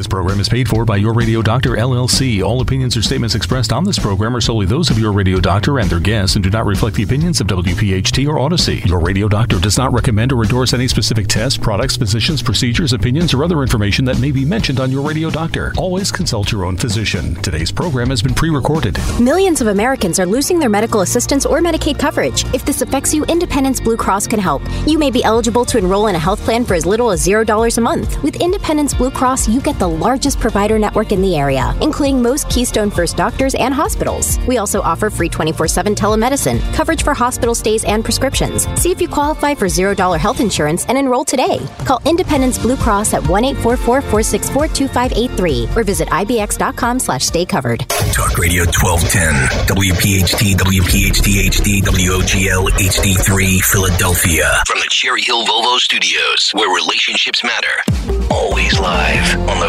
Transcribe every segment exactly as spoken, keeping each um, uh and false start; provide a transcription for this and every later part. This program is paid for by Your Radio Doctor, L L C. All opinions or statements expressed on this program are solely those of Your Radio Doctor and their guests and do not reflect the opinions of W P H T or Odyssey. Your Radio Doctor does not recommend or endorse any specific tests, products, physicians, procedures, opinions, or other information that may be mentioned on Your Radio Doctor. Always consult your own physician. Today's program has been pre-recorded. Millions of Americans are losing their medical assistance or Medicaid coverage. If this affects you, Independence Blue Cross can help. You may be eligible to enroll in a health plan for as little as zero dollars a month. With Independence Blue Cross, you get the largest provider network in the area, including most Keystone First doctors and hospitals. We also offer free twenty-four seven telemedicine, coverage for hospital stays and prescriptions. See if you qualify for zero dollars health insurance and enroll today. Call Independence Blue Cross at one eight four four, four six four, two five eight three or visit I B X dot com slash stay covered. Talk Radio twelve ten, W P H T, W P H T H D, W O G L H D three, Philadelphia. From the Cherry Hill Volvo Studios, where relationships matter. Always live on the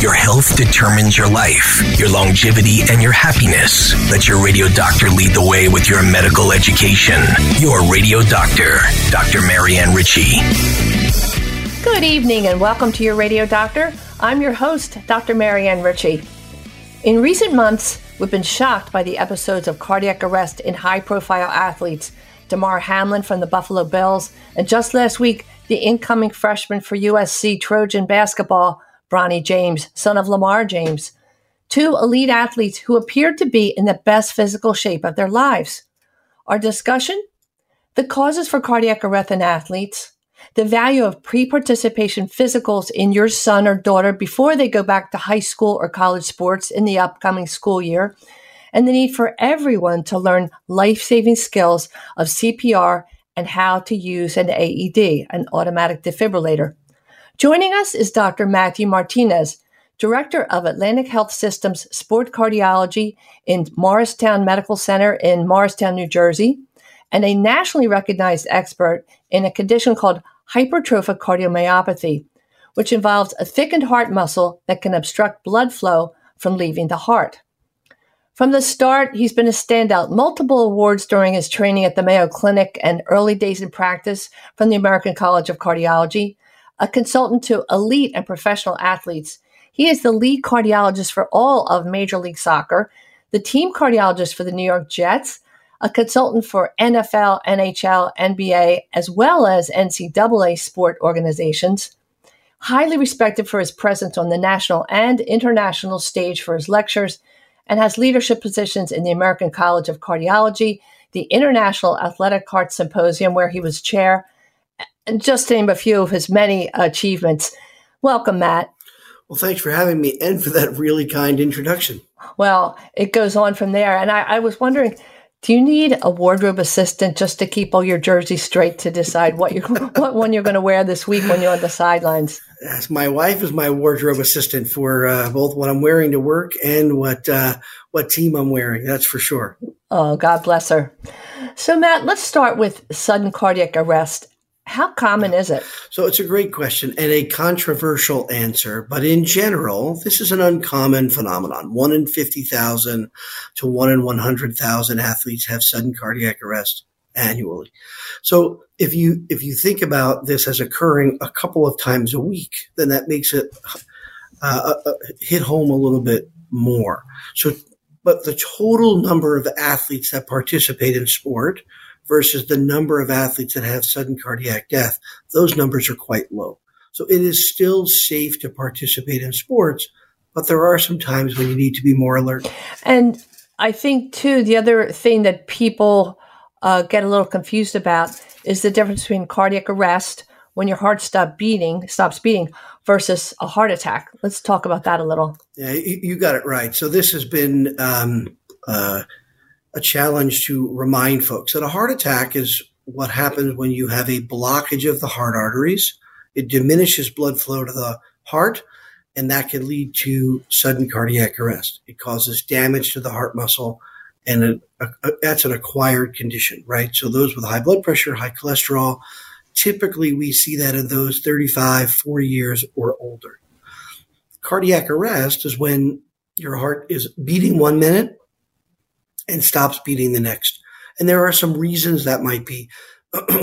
Your health determines your life, your longevity, and your happiness. Let Your Radio Doctor lead the way with your medical education. Your Radio Doctor, Dr. Marianne Ritchie. Good evening and welcome to Your Radio Doctor. I'm your host, Doctor Marianne Ritchie. In recent months, we've been shocked by the episodes of cardiac arrest in high-profile athletes. Damar Hamlin from the Buffalo Bills, and just last week, the incoming freshman for U S C Trojan basketball, Bronny James, son of Lamar James, two elite athletes who appeared to be in the best physical shape of their lives. Our discussion? The causes for cardiac arrest in athletes, the value of pre-participation physicals in your son or daughter before they go back to high school or college sports in the upcoming school year, and the need for everyone to learn life-saving skills of C P R and how to use an A E D, an automatic defibrillator. Joining us is Doctor Matthew Martinez, Director of Atlantic Health System's Sport Cardiology in Morristown Medical Center in Morristown, New Jersey, and a nationally recognized expert in a condition called hypertrophic cardiomyopathy, which involves a thickened heart muscle that can obstruct blood flow from leaving the heart. From the start, he's been a standout, multiple awards during his training at the Mayo Clinic and early days in practice from the American College of Cardiology. A consultant to elite and professional athletes. He is the lead cardiologist for all of Major League Soccer, the team cardiologist for the New York Jets, a consultant for N F L, N H L, N B A, as well as N C double A sport organizations. Highly respected for his presence on the national and international stage for his lectures, and has leadership positions in the American College of Cardiology, the International Athletic Heart Symposium, where he was chair, and just to name a few of his many achievements. Welcome, Matt. Well, thanks for having me and for that really kind introduction. Well, it goes on from there. And I, I was wondering, do you need a wardrobe assistant just to keep all your jerseys straight to decide what you what one you're going to wear this week when you're on the sidelines? Yes, my wife is my wardrobe assistant for uh, both what I'm wearing to work and what uh, what team I'm wearing. That's for sure. Oh, God bless her. So, Matt, let's start with sudden cardiac arrest. How common is it? So it's a great question and a controversial answer. But in general, this is an uncommon phenomenon. One in fifty thousand to one in one hundred thousand athletes have sudden cardiac arrest annually. So if you if you think about this as occurring a couple of times a week, then that makes it uh, uh, hit home a little bit more. So, but the total number of athletes that participate in sport versus the number of athletes that have sudden cardiac death, those numbers are quite low. So it is still safe to participate in sports, but there are some times when you need to be more alert. And I think, too, the other thing that people uh, get a little confused about is the difference between cardiac arrest, when your heart stops beating, stops beating, versus a heart attack. Let's talk about that a little. Yeah, you got it right. So this has been um, uh a challenge to remind folks that a heart attack is what happens when you have a blockage of the heart arteries. It diminishes blood flow to the heart, and that can lead to sudden cardiac arrest. It causes damage to the heart muscle and it, a, a, that's an acquired condition, right? So those with high blood pressure, high cholesterol, typically we see that in those thirty-five, forty years or older. Cardiac arrest is when your heart is beating one minute and stops beating the next. And there are some reasons that might be.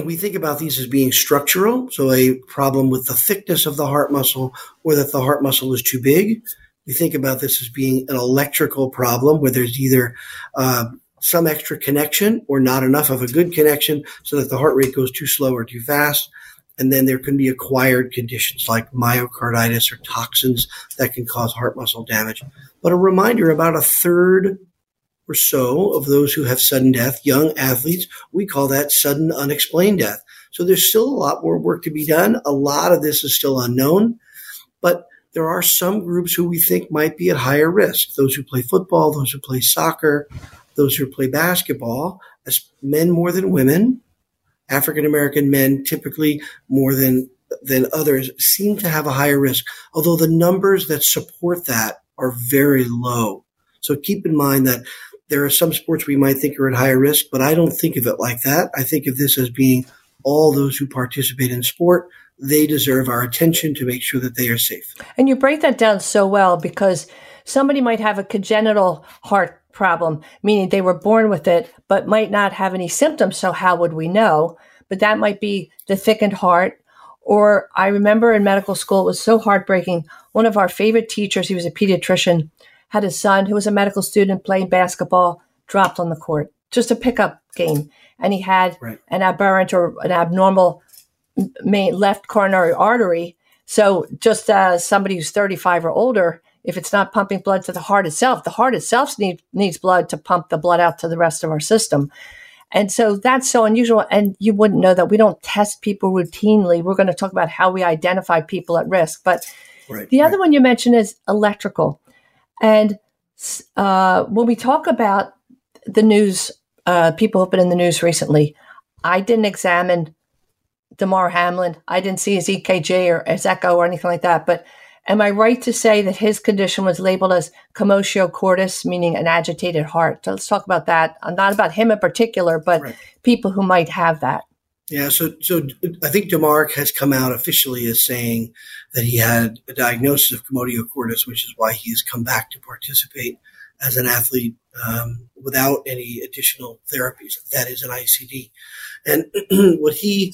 We think about these as being structural, so a problem with the thickness of the heart muscle or that the heart muscle is too big. We think about this as being an electrical problem where there's either uh, some extra connection or not enough of a good connection so that the heart rate goes too slow or too fast. And then there can be acquired conditions like myocarditis or toxins that can cause heart muscle damage. But a reminder, about a third or so of those who have sudden death, young athletes, we call that sudden unexplained death. So there's still a lot more work to be done. A lot of this is still unknown, but there are some groups who we think might be at higher risk. Those who play football, those who play soccer, those who play basketball, as men more than women, African-American men typically more than, than others seem to have a higher risk, although the numbers that support that are very low. So keep in mind that there are some sports we might think are at higher risk, but I don't think of it like that. I think of this as being all those who participate in sport. They deserve our attention to make sure that they are safe. And you break that down so well, because somebody might have a congenital heart problem, meaning they were born with it, but might not have any symptoms. So how would we know? But that might be the thickened heart. Or I remember in medical school, it was so heartbreaking. One of our favorite teachers, he was a pediatrician, had a son who was a medical student playing basketball, dropped on the court, just a pickup game. And he had right. an aberrant or an abnormal main left coronary artery. So just as somebody who's thirty-five or older, if it's not pumping blood to the heart itself, the heart itself need, needs blood to pump the blood out to the rest of our system. And so that's so unusual. And you wouldn't know that. We don't test people routinely. We're going to talk about how we identify people at risk. But right, the right. other one you mentioned is electrical. And uh, when we talk about the news, uh, people who've been in the news recently, I didn't examine Damar Hamlin. I didn't see his E K G or his echo or anything like that. But am I right to say that his condition was labeled as commotio cordis, meaning an agitated heart? So let's talk about that. Not about him in particular, but right. people who might have that. Yeah, so so I think Damar has come out officially as saying that he had a diagnosis of commotio cordis, which is why he has come back to participate as an athlete um, without any additional therapies. That is an I C D. And what he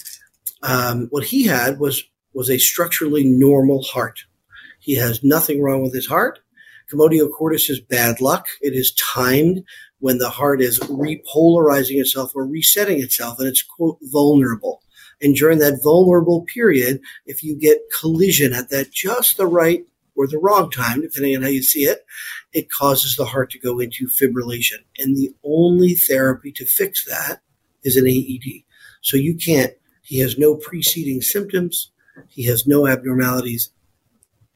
um, what he had was was a structurally normal heart. He has nothing wrong with his heart. Commotio cordis is bad luck. It is timed when the heart is repolarizing itself or resetting itself, and it's, quote, vulnerable. And during that vulnerable period, if you get collision at that just the right or the wrong time, depending on how you see it, it causes the heart to go into fibrillation. And the only therapy to fix that is an A E D. So you can't, he has no preceding symptoms. He has no abnormalities.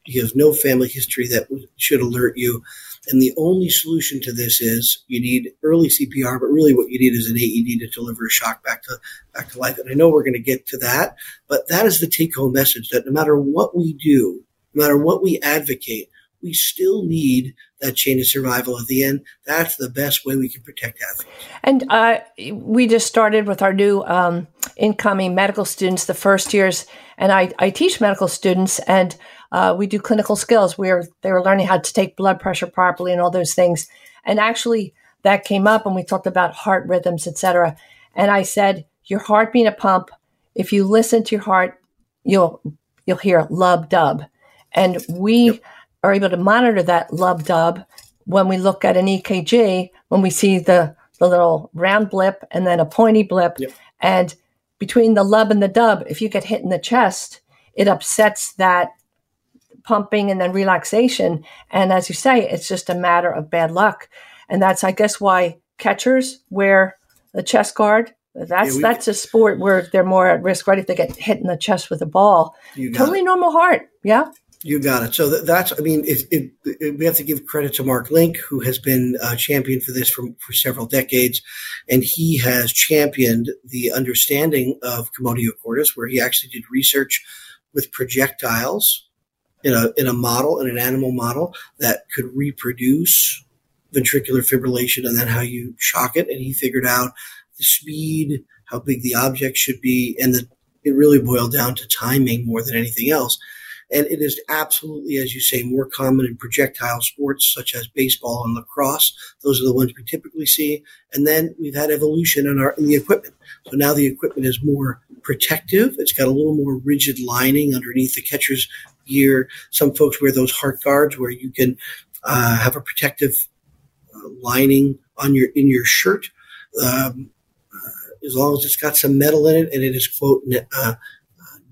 He has no family history that should alert you. And the only solution to this is you need early C P R, but really what you need is an A E D to deliver a shock back to back to life. And I know we're going to get to that, but that is the take-home message, that no matter what we do, no matter what we advocate, we still need that chain of survival at the end. That's the best way we can protect athletes. And uh, we just started with our new um, incoming medical students, the first years, and I, I teach medical students, and uh, we do clinical skills where they were learning how to take blood pressure properly and all those things. And actually, that came up, and we talked about heart rhythms, et cetera. And I said, your heart being a pump, if you listen to your heart, you'll you'll hear lub-dub. And we... Yep. are able to monitor that lub-dub when we look at an E K G, when we see the, the little round blip and then a pointy blip. Yep. And between the lub and the dub, if you get hit in the chest, it upsets that pumping and then relaxation. And as you say, it's just a matter of bad luck. And that's, I guess, why catchers wear the chest guard. That's yeah, we, that's a sport where they're more at risk, right? If they get hit in the chest with a ball. Totally it. Normal heart. Yeah. You got it. So that's, I mean, if, if, if we have to give credit to Mark Link, who has been a champion for this for, for several decades. And he has championed the understanding of commotio cordis, where he actually did research with projectiles in a, in a model, in an animal model that could reproduce ventricular fibrillation and then how you shock it. And he figured out the speed, how big the object should be, and the, it really boiled down to timing more than anything else. And it is absolutely, as you say, more common in projectile sports such as baseball and lacrosse. Those are the ones we typically see. And then we've had evolution in our in the equipment. So now the equipment is more protective. It's got a little more rigid lining underneath the catcher's gear. Some folks wear those heart guards where you can uh, have a protective uh, lining on your in your shirt, um, uh, as long as it's got some metal in it and it is, quote, uh,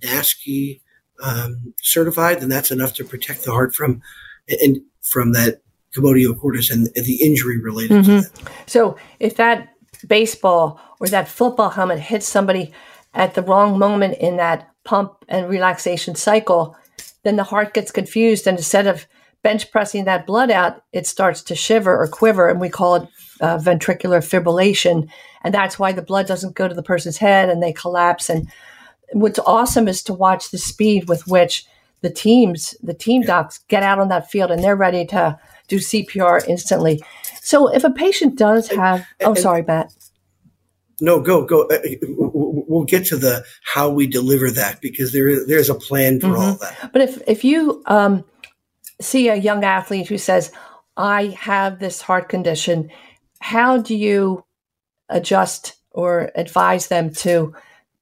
NASCAR Um, certified, then that's enough to protect the heart from and from that commotio cordis and, and the injury related mm-hmm. to that. So if that baseball or that football helmet hits somebody at the wrong moment in that pump and relaxation cycle, then the heart gets confused, and instead of bench pressing that blood out, it starts to shiver or quiver, and we call it uh, ventricular fibrillation. And that's why the blood doesn't go to the person's head and they collapse. And what's awesome is to watch the speed with which the teams, the team docs get out on that field and they're ready to do C P R instantly. So if a patient does have, oh, sorry, Matt. No, go, go. We'll get to the, how we deliver that, because there, there's a plan for mm-hmm. all that. But if, if you um, see a young athlete who says, I have this heart condition, how do you adjust or advise them to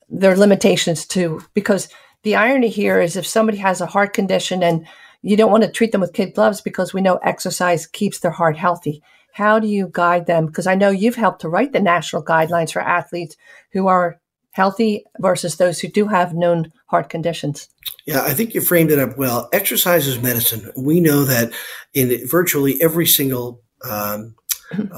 their limitations too? Because the irony here is if somebody has a heart condition and you don't want to treat them with kid gloves because we know exercise keeps their heart healthy. How do you guide them? Because I know you've helped to write the national guidelines for athletes who are healthy versus those who do have known heart conditions. Yeah, I think you framed it up well. Exercise is medicine. We know that in virtually every single um,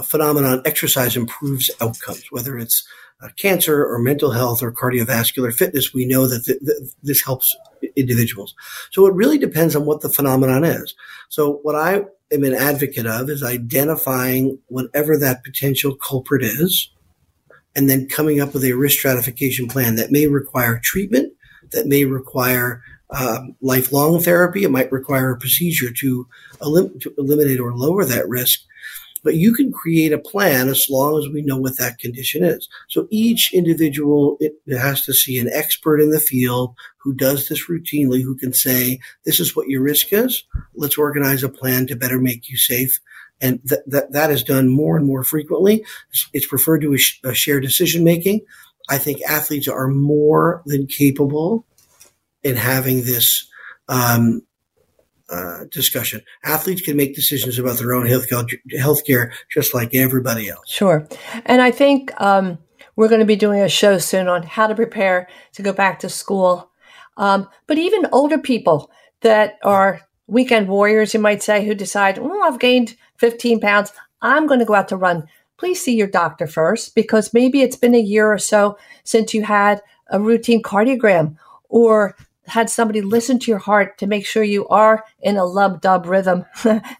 phenomenon, exercise improves outcomes, whether it's Uh, cancer or mental health or cardiovascular fitness. We know that th- th- this helps individuals. So it really depends on what the phenomenon is. So what I am an advocate of is identifying whatever that potential culprit is and then coming up with a risk stratification plan that may require treatment, that may require um, lifelong therapy. It might require a procedure to, elim- to eliminate or lower that risk. But you can create a plan as long as we know what that condition is. So each individual it has to see an expert in the field who does this routinely, who can say, this is what your risk is. Let's organize a plan to better make you safe. And th- th- that is done more and more frequently. It's referred to as sh- shared decision making. I think athletes are more than capable in having this um Uh, discussion. Athletes can make decisions about their own health care just like everybody else. Sure. And I think um, we're going to be doing a show soon on how to prepare to go back to school. Um, but even older people that are weekend warriors, you might say, who decide, oh, I've gained fifteen pounds. I'm going to go out to run. Please see your doctor first, because maybe it's been a year or so since you had a routine cardiogram or had somebody listen to your heart to make sure you are in a lub-dub rhythm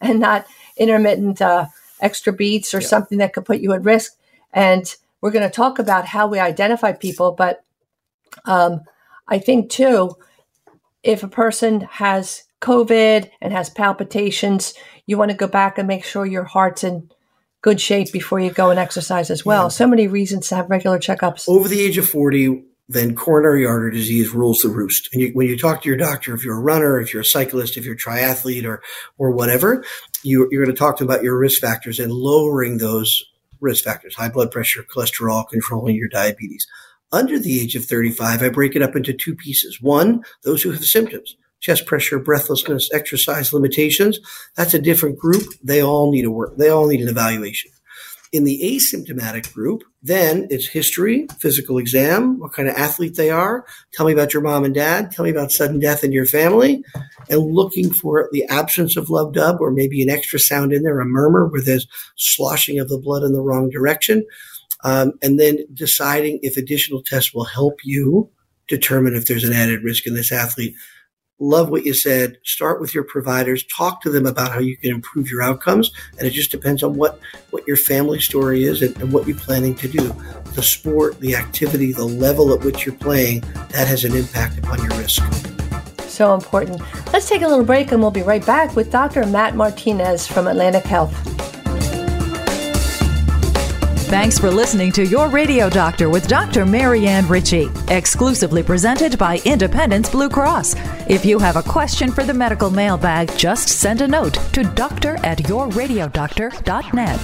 and not intermittent uh, extra beats or yeah. something that could put you at risk. And we're going to talk about how we identify people. But um, I think, too, if a person has COVID and has palpitations, you want to go back and make sure your heart's in good shape before you go and exercise as well. Yeah. So many reasons to have regular checkups. Over the age of forty, then coronary artery disease rules the roost. And you, when you talk to your doctor, if you're a runner, if you're a cyclist, if you're a triathlete or or whatever, you, you're going to talk to them about your risk factors and lowering those risk factors, high blood pressure, cholesterol, controlling your diabetes. Under the age of thirty-five, I break it up into two pieces. One, those who have symptoms, chest pressure, breathlessness, exercise limitations. That's a different group. They all need a work. They all need an evaluation. In the asymptomatic group, then it's history, physical exam, what kind of athlete they are. Tell me about your mom and dad. Tell me about sudden death in your family. And looking for the absence of lub-dub or maybe an extra sound in there, a murmur where there's sloshing of the blood in the wrong direction. Um, and then deciding if additional tests will help you determine if there's an added risk in this athlete. Love what you said. Start with your providers. Talk to them about how you can improve your outcomes. And it just depends on what, what your family story is and, and what you're planning to do. The sport, the activity, the level at which you're playing, that has an impact upon your risk. So important. Let's take a little break and we'll be right back with Doctor Matt Martinez from Atlantic Health. Thanks for listening to Your Radio Doctor with Doctor Marianne Ritchie, exclusively presented by Independence Blue Cross. If you have a question for the medical mailbag, just send a note to doctor at your radio doctor dot net.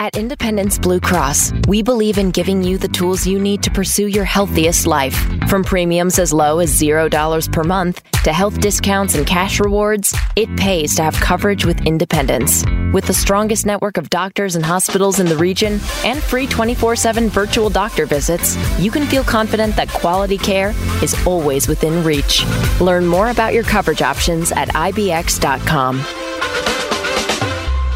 At Independence Blue Cross, we believe in giving you the tools you need to pursue your healthiest life. From premiums as low as zero dollars per month to health discounts and cash rewards, it pays to have coverage with Independence. With the strongest network of doctors and hospitals in the region and free twenty-four seven virtual doctor visits, you can feel confident that quality care is always within reach. Learn more about your coverage options at I B X dot com.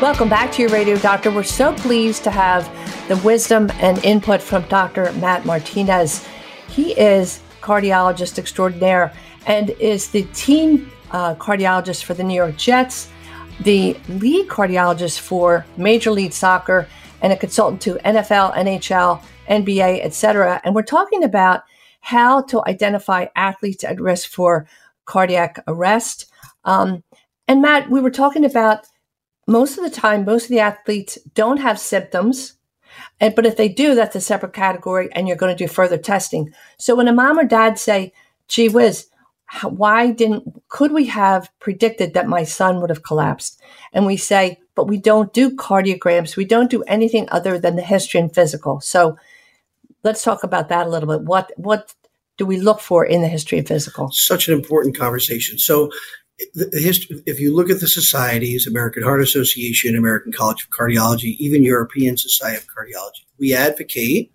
Welcome back to Your Radio Doctor. We're so pleased to have the wisdom and input from Doctor Matt Martinez. He is cardiologist extraordinaire and is the team uh, cardiologist for the New York Jets, the lead cardiologist for Major League Soccer, and a consultant to N F L, N H L, N B A, et cetera. And we're talking about how to identify athletes at risk for cardiac arrest. Um, And Matt, we were talking about most of the time, most of the athletes don't have symptoms, and but if they do, that's a separate category, and you're going to do further testing. So when a mom or dad say, gee whiz, why didn't, could we have predicted that my son would have collapsed? And we say, but we don't do cardiograms. We don't do anything other than the history and physical. So let's talk about that a little bit. What, what do we look for in the history and physical? Such an important conversation. So The history, if you look at the societies, American Heart Association, American College of Cardiology, even European Society of Cardiology, we advocate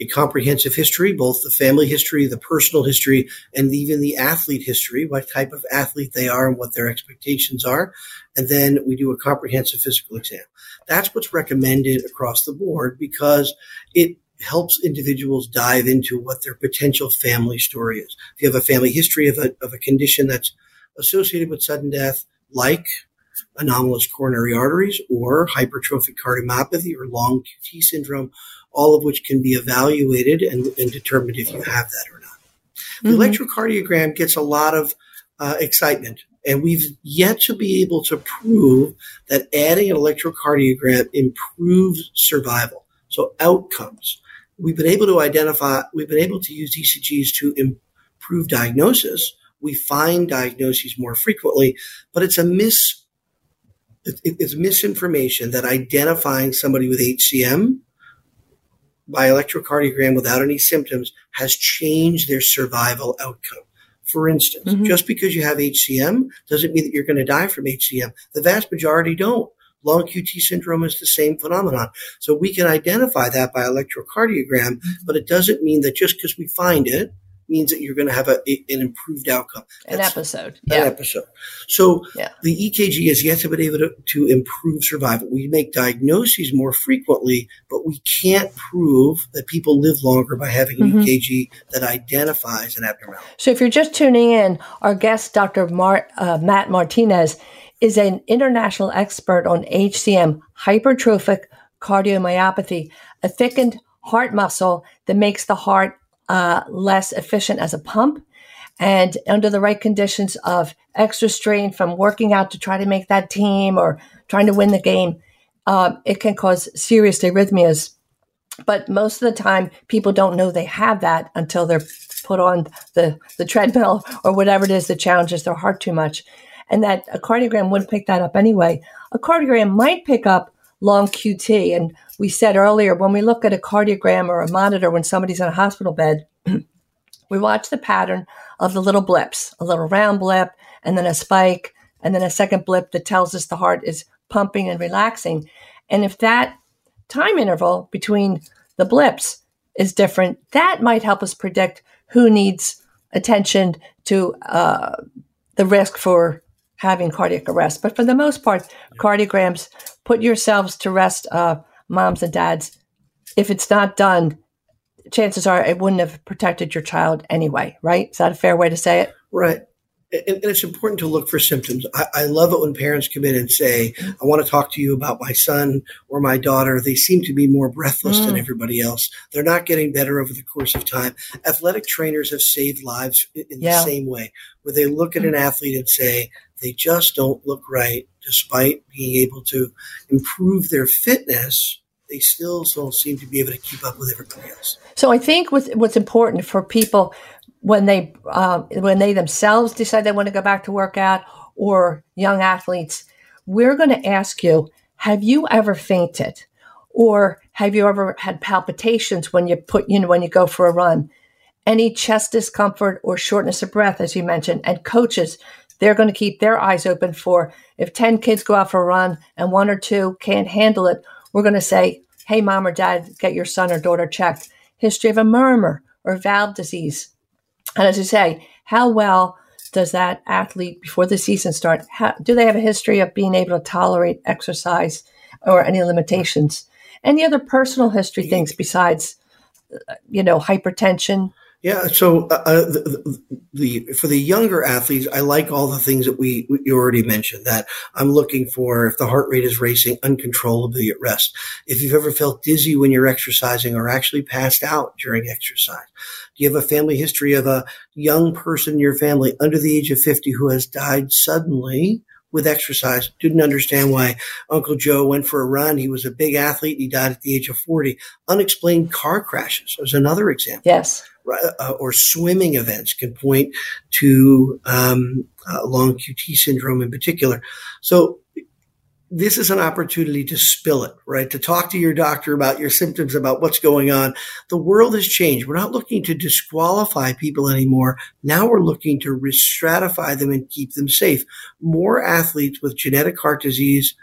a comprehensive history, both the family history, the personal history, and even the athlete history, what type of athlete they are and what their expectations are. And then we do a comprehensive physical exam. That's what's recommended across the board because it helps individuals dive into what their potential family story is. If you have a family history of a, of a condition that's associated with sudden death, like anomalous coronary arteries or hypertrophic cardiomyopathy or long Q T syndrome, all of which can be evaluated and, and determined if you have that or not. The mm-hmm. electrocardiogram gets a lot of uh, excitement, and we've yet to be able to prove that adding an electrocardiogram improves survival, so outcomes. We've been able to identify, we've been able to use E C Gs to improve diagnosis. We find diagnoses more frequently, but it's a mis it's misinformation that identifying somebody with H C M by electrocardiogram without any symptoms has changed their survival outcome. For instance, mm-hmm. just because you have H C M doesn't mean that you're going to die from H C M. The vast majority don't. Long Q T syndrome is the same phenomenon. So we can identify that by electrocardiogram, but it doesn't mean that just because we find it means that you're going to have a, a, an improved outcome. That's an episode. Yeah. An episode. So yeah. The E K G has yet to be able to, to improve survival. We make diagnoses more frequently, but we can't prove that people live longer by having an mm-hmm. E K G that identifies an abnormality. So if you're just tuning in, our guest, Doctor Mar- uh, Matt Martinez, is an international expert on H C M, hypertrophic cardiomyopathy, a thickened heart muscle that makes the heart Uh, less efficient as a pump, and under the right conditions of extra strain from working out to try to make that team or trying to win the game, uh, it can cause serious arrhythmias. But most of the time, people don't know they have that until they're put on the, the treadmill or whatever it is that challenges their heart too much. And that a cardiogram wouldn't pick that up anyway. A cardiogram might pick up long Q T. And we said earlier, when we look at a cardiogram or a monitor when somebody's in a hospital bed, we watch the pattern of the little blips, a little round blip, and then a spike, and then a second blip that tells us the heart is pumping and relaxing. And if that time interval between the blips is different, that might help us predict who needs attention to uh, the risk for having cardiac arrest. But for the most part, cardiograms, put yourselves to rest, uh, moms and dads. If it's not done, chances are it wouldn't have protected your child anyway, right? Is that a fair way to say it? Right. And, and it's important to look for symptoms. I, I love it when parents come in and say, I want to talk to you about my son or my daughter. They seem to be more breathless mm. than everybody else. They're not getting better over the course of time. Athletic trainers have saved lives in yeah. the same way, where they look at an athlete and say, they just don't look right. Despite being able to improve their fitness, they still don't seem to be able to keep up with everybody else. So I think with, what's important for people when they uh, when they themselves decide they want to go back to work out, or young athletes, we're going to ask you, have you ever fainted? Or have you ever had palpitations when you put, you know, when you go for a run? Any chest discomfort or shortness of breath, as you mentioned, and coaches, they're going to keep their eyes open for, if ten kids go out for a run and one or two can't handle it, we're going to say, hey, mom or dad, get your son or daughter checked. History of a murmur or valve disease. And as you say, how well does that athlete, before the season starts, how, do they have a history of being able to tolerate exercise or any limitations? Any other personal history things besides, you know, hypertension? Yeah, so uh, the, the for the younger athletes, I like all the things that we, we you already mentioned, that I'm looking for if the heart rate is racing uncontrollably at rest, if you've ever felt dizzy when you're exercising or actually passed out during exercise, do you have a family history of a young person in your family under the age of fifty who has died suddenly with exercise? Didn't understand why Uncle Joe went for a run. He was a big athlete. He died at the age of forty. Unexplained car crashes was another example. Yes. Uh, or swimming events can point to um, uh, long Q T syndrome in particular. So this is an opportunity to spill it, right? To talk to your doctor about your symptoms, about what's going on. The world has changed. We're not looking to disqualify people anymore. Now we're looking to re-stratify them and keep them safe. More athletes with genetic heart disease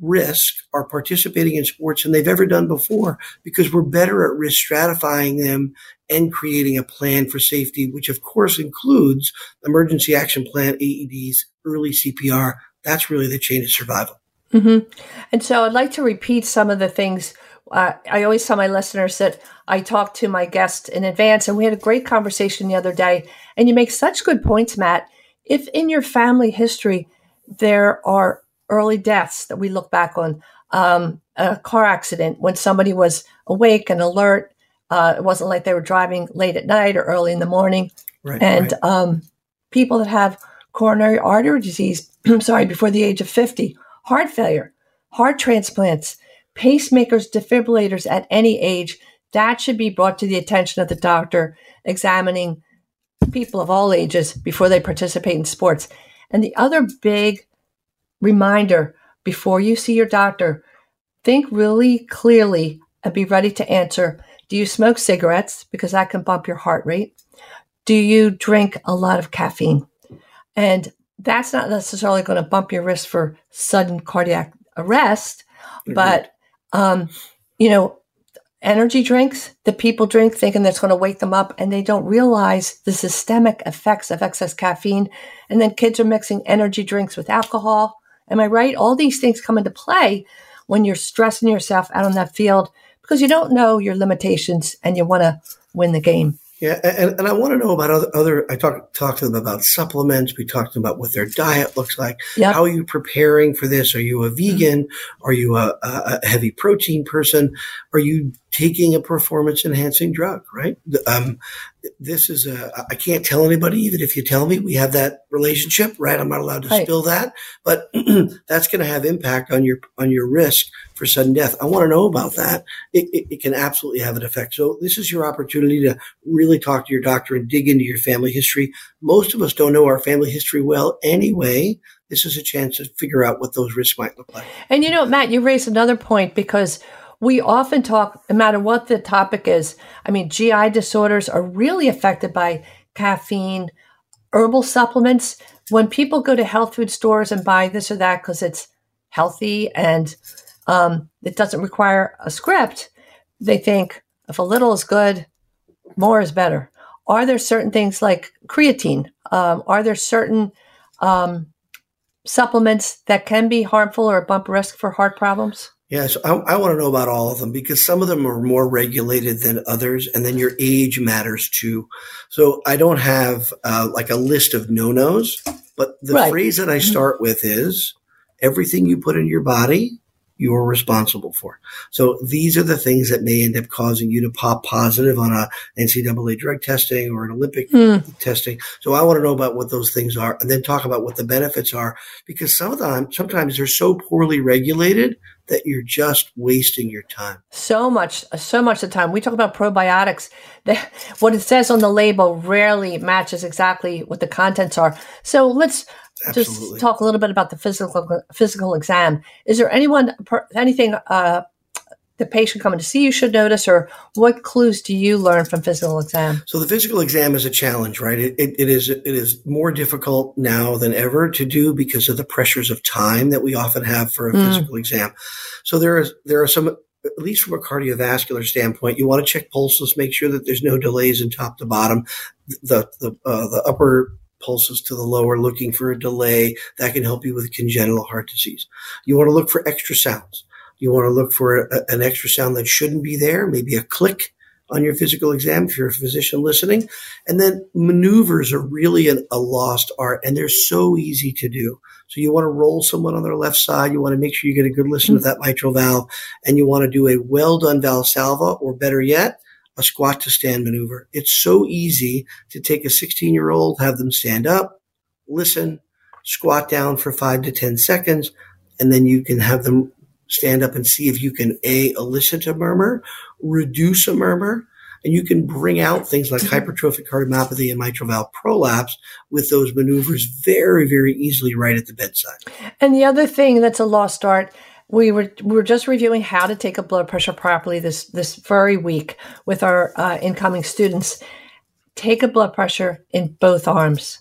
risk are participating in sports than they've ever done before, because we're better at risk stratifying them and creating a plan for safety, which of course includes emergency action plan, A E Ds, early C P R. That's really the chain of survival. Mm-hmm. And so I'd like to repeat some of the things. Uh, I always tell my listeners that I talk to my guests in advance, and we had a great conversation the other day. And you make such good points, Matt. If in your family history there are early deaths that we look back on, um, a car accident when somebody was awake and alert. Uh, it wasn't like they were driving late at night or early in the morning. Right, and right. Um, people that have coronary artery disease, I'm sorry, before the age of fifty, heart failure, heart transplants, pacemakers, defibrillators at any age, that should be brought to the attention of the doctor examining people of all ages before they participate in sports. And the other big reminder, before you see your doctor, think really clearly and be ready to answer. Do you smoke cigarettes? Because that can bump your heart rate. Do you drink a lot of caffeine? And that's not necessarily going to bump your risk for sudden cardiac arrest, mm-hmm. but, um, you know, energy drinks that people drink thinking that's going to wake them up, and they don't realize the systemic effects of excess caffeine. And then kids are mixing energy drinks with alcohol. Am I right? All these things come into play when you're stressing yourself out on that field, because you don't know your limitations and you want to win the game. Yeah, and, and I want to know about other, other I talked talk to them about supplements. We talked to them about what their diet looks like. Yep. How are you preparing for this? Are you a vegan? Mm-hmm. Are you a, a heavy protein person? Are you taking a performance-enhancing drug, right? Um, this is a – I can't tell anybody, even if you tell me. We have that relationship, right? I'm not allowed to right. spill that. But that's going to have impact on your on your risk for sudden death. I want to know about that. It, it, it can absolutely have an effect. So this is your opportunity to really talk to your doctor and dig into your family history. Most of us don't know our family history well anyway. This is a chance to figure out what those risks might look like. And, you know, Matt, you raised another point, because – we often talk, no matter what the topic is, I mean, G I disorders are really affected by caffeine, herbal supplements. When people go to health food stores and buy this or that because it's healthy and um, it doesn't require a script, they think if a little is good, more is better. Are there certain things like creatine? Um, are there certain um, supplements that can be harmful or bump risk for heart problems? Yes, I, I want to know about all of them because some of them are more regulated than others, and then your age matters too. So I don't have uh, like a list of no-nos, but the right. phrase that I start with is everything you put in your body, you are responsible for. So these are the things that may end up causing you to pop positive on a N C double A drug testing or an Olympic mm. testing. So I want to know about what those things are and then talk about what the benefits are, because some of them, sometimes they're so poorly regulated that you're just wasting your time. So much, so much of the time. We talk about probiotics. That what it says on the label rarely matches exactly what the contents are. So let's Absolutely. just talk a little bit about the physical physical exam. Is there anyone, anything uh, the patient coming to see you should notice, or what clues do you learn from physical exam? So the physical exam is a challenge, right? It, it, it is it is more difficult now than ever to do because of the pressures of time that we often have for a mm. physical exam. So there is there are some, at least from a cardiovascular standpoint, you want to check pulses, make sure that there's no delays in top to bottom, the the uh, the upper pulses to the lower, looking for a delay that can help you with congenital heart disease. You want to look for extra sounds. You want to look for a, an extra sound that shouldn't be there, maybe a click on your physical exam if you're a physician listening. And then maneuvers are really an, a lost art, and they're so easy to do. So you want to roll someone on their left side. You want to make sure you get a good listen mm-hmm. to that mitral valve, and you want to do a well-done Valsalva, or better yet, a squat to stand maneuver. It's so easy to take a sixteen-year-old, have them stand up, listen, squat down for five to ten seconds, and then you can have them stand up and see if you can, A, elicit a murmur, reduce a murmur, and you can bring out things like hypertrophic cardiomyopathy and mitral valve prolapse with those maneuvers very, very easily right at the bedside. And the other thing that's a lost art, we were we were just reviewing how to take a blood pressure properly this, this very week with our uh, incoming students. Take a blood pressure in both arms.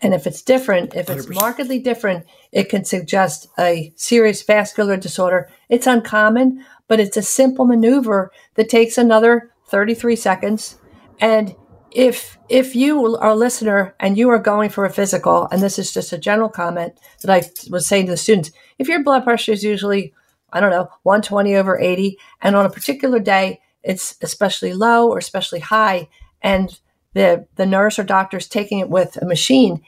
And if it's different, if it's one hundred percent markedly different, it can suggest a serious vascular disorder. It's uncommon, but it's a simple maneuver that takes another thirty-three seconds. And if if you are a listener and you are going for a physical, and this is just a general comment that I was saying to the students, if your blood pressure is usually, I don't know, one twenty over eighty, and on a particular day, it's especially low or especially high, and the the nurse or doctor's taking it with a machine,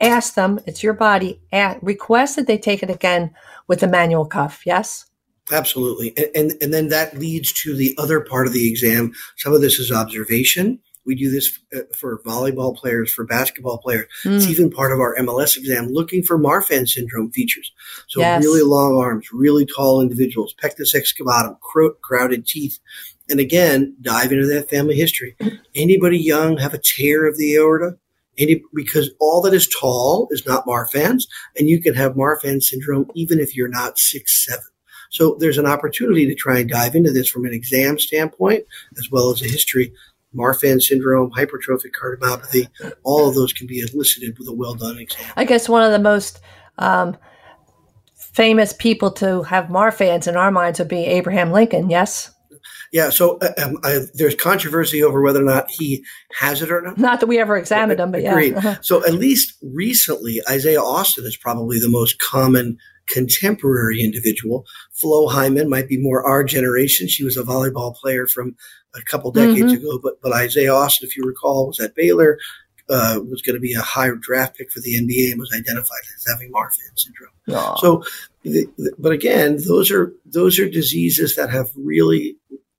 ask them, it's your body, ask, request that they take it again with a manual cuff, yes? Absolutely. And, and and then that leads to the other part of the exam. Some of this is observation. We do this for volleyball players, for basketball players. Mm. It's even part of our M L S exam, looking for Marfan syndrome features. So yes. really long arms, really tall individuals, pectus excavatum, cro- crowded teeth. And again, dive into that family history. Anybody young have a tear of the aorta? Any, because all that is tall is not Marfan's, and you can have Marfan syndrome even if you're not six, seven. So there's an opportunity to try and dive into this from an exam standpoint as well as a history. Marfan syndrome, hypertrophic cardiomyopathy, all of those can be elicited with a well-done exam. I guess one of the most um, famous people to have Marfan's in our minds would be Abraham Lincoln, yes? Yeah, so um, I, there's controversy over whether or not he has it or not. Not that we ever examined him, but Agreed. yeah. Agreed. So at least recently, Isaiah Austin is probably the most common contemporary individual. Flo Hyman might be more our generation. She was a volleyball player from a couple decades mm-hmm. ago, but, but Isaiah Austin, if you recall, was at Baylor, uh, was going to be a high draft pick for the N B A and was identified as having Marfan syndrome. Aww. So, the, the, but again, those are, those are diseases that have really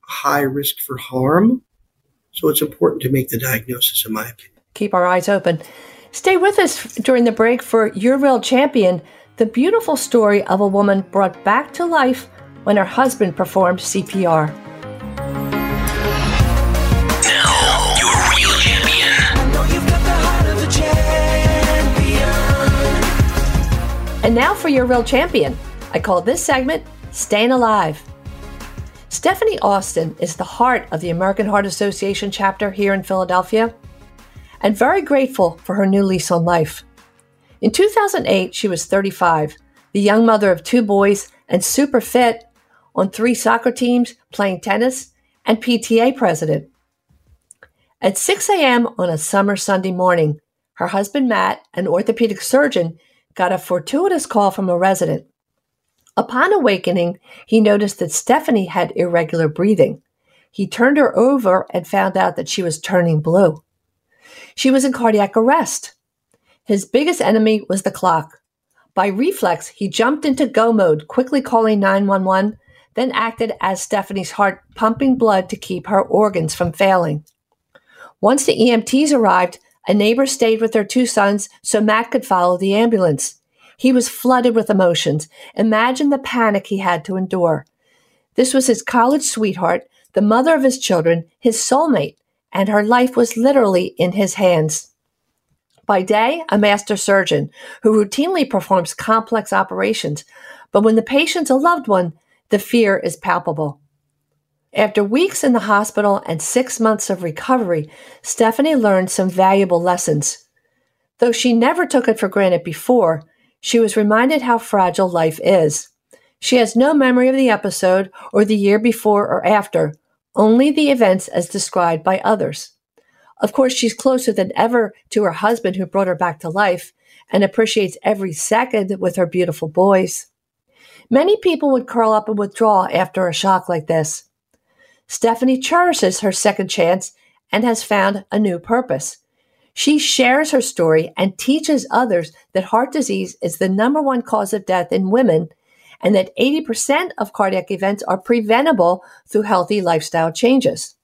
high risk for harm. So it's important to make the diagnosis, in my opinion. Keep our eyes open. Stay with us during the break for Your Real Champion, the beautiful story of a woman brought back to life when her husband performed C P R. Now, Your Real Champion. And now for Your Real Champion. I call this segment Stayin' Alive. Stephanie Austin is the heart of the American Heart Association chapter here in Philadelphia, and very grateful for her new lease on life. In two thousand eight, she was thirty-five, the young mother of two boys and super fit, on three soccer teams, playing tennis, and P T A president. At six a.m. on a summer Sunday morning, her husband Matt, an orthopedic surgeon, got a fortuitous call from a resident. Upon awakening, he noticed that Stephanie had irregular breathing. He turned her over and found out that she was turning blue. She was in cardiac arrest. His biggest enemy was the clock. By reflex, he jumped into go mode, quickly calling nine one one, then acted as Stephanie's heart, pumping blood to keep her organs from failing. Once the E M Ts arrived, a neighbor stayed with their two sons so Matt could follow the ambulance. He was flooded with emotions. Imagine the panic he had to endure. This was his college sweetheart, the mother of his children, his soulmate, and her life was literally in his hands. By day, a master surgeon who routinely performs complex operations, but when the patient's a loved one, the fear is palpable. After weeks in the hospital and six months of recovery, Stephanie learned some valuable lessons. Though she never took it for granted before, she was reminded how fragile life is. She has no memory of the episode or the year before or after, only the events as described by others. Of course, she's closer than ever to her husband who brought her back to life and appreciates every second with her beautiful boys. Many people would curl up and withdraw after a shock like this. Stephanie cherishes her second chance and has found a new purpose. She shares her story and teaches others that heart disease is the number one cause of death in women and that eighty percent of cardiac events are preventable through healthy lifestyle changes.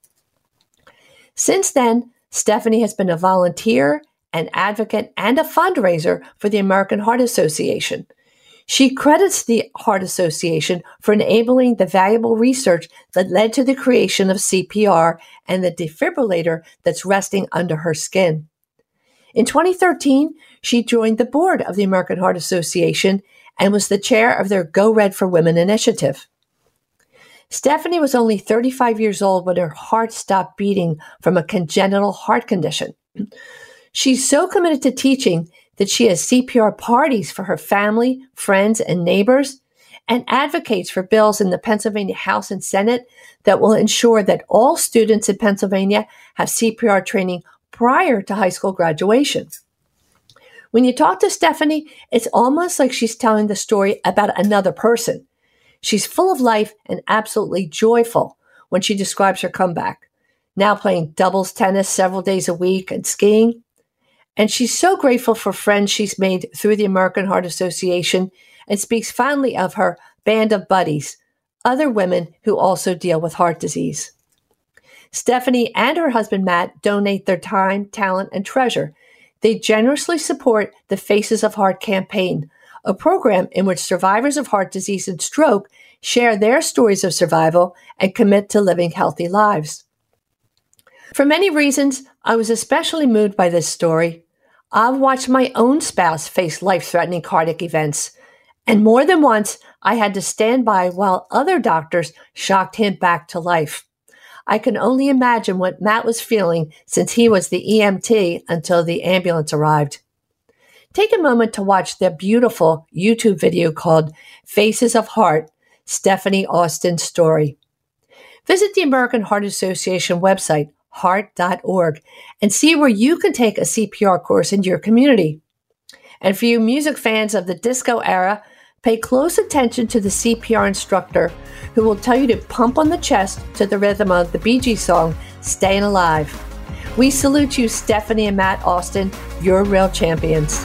Since then, Stephanie has been a volunteer, an advocate, and a fundraiser for the American Heart Association. She credits the Heart Association for enabling the valuable research that led to the creation of C P R and the defibrillator that's resting under her skin. In twenty thirteen, she joined the board of the American Heart Association and was the chair of their Go Red for Women initiative. Stephanie was only thirty-five years old when her heart stopped beating from a congenital heart condition. She's so committed to teaching that she has C P R parties for her family, friends, and neighbors, and advocates for bills in the Pennsylvania House and Senate that will ensure that all students in Pennsylvania have C P R training prior to high school graduation. When you talk to Stephanie, it's almost like she's telling the story about another person. She's full of life and absolutely joyful when she describes her comeback, now playing doubles tennis several days a week and skiing. And she's so grateful for friends she's made through the American Heart Association and speaks fondly of her band of buddies, other women who also deal with heart disease. Stephanie and her husband, Matt, donate their time, talent, and treasure. They generously support the Faces of Heart campaign, a program in which survivors of heart disease and stroke share their stories of survival and commit to living healthy lives. For many reasons, I was especially moved by this story. I've watched my own spouse face life-threatening cardiac events, and more than once, I had to stand by while other doctors shocked him back to life. I can only imagine what Matt was feeling since he was the E M T until the ambulance arrived. Take a moment to watch their beautiful YouTube video called Faces of Heart, Stephanie Austin's Story. Visit the American Heart Association website, heart dot org, and see where you can take a C P R course into your community. And for you music fans of the disco era, pay close attention to the C P R instructor who will tell you to pump on the chest to the rhythm of the Bee Gees song, Stayin' Alive. We salute you, Stephanie and Matt Austin, your real champions.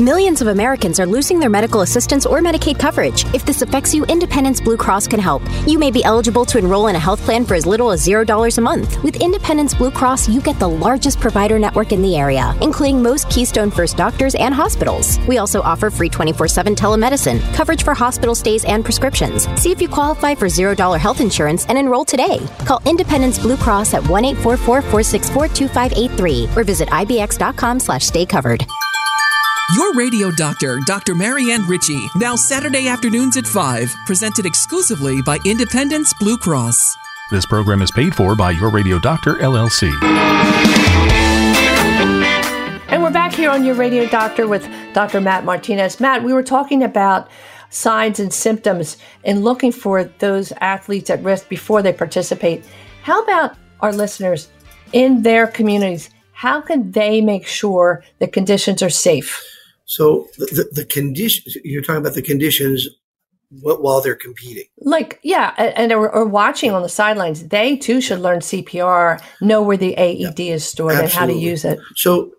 Millions of Americans are losing their medical assistance or Medicaid coverage. If this affects you, Independence Blue Cross can help. You may be eligible to enroll in a health plan for as little as zero dollars a month. With Independence Blue Cross, you get the largest provider network in the area, including most Keystone First doctors and hospitals. We also offer free twenty-four seven telemedicine, coverage for hospital stays and prescriptions. See if you qualify for zero dollars health insurance and enroll today. Call Independence Blue Cross at one eight four four, four six four, two five eight three or visit ibx.com slash stay covered. Your Radio Doctor, Dr. Marianne Ritchie, now Saturday afternoons at five, presented exclusively by Independence Blue Cross. This program is paid for by Your Radio Doctor, L L C. back here on Your Radio Doctor with Doctor Matt Martinez. Matt, we were talking about signs and symptoms and looking for those athletes at risk before they participate. How about our listeners in their communities? How can they make sure the conditions are safe? So the, the, the condition, you're talking about the conditions while they're competing. Like, yeah, and or, or watching on the sidelines, they too should learn C P R, know where the A E D yeah, is stored absolutely. and how to use it. So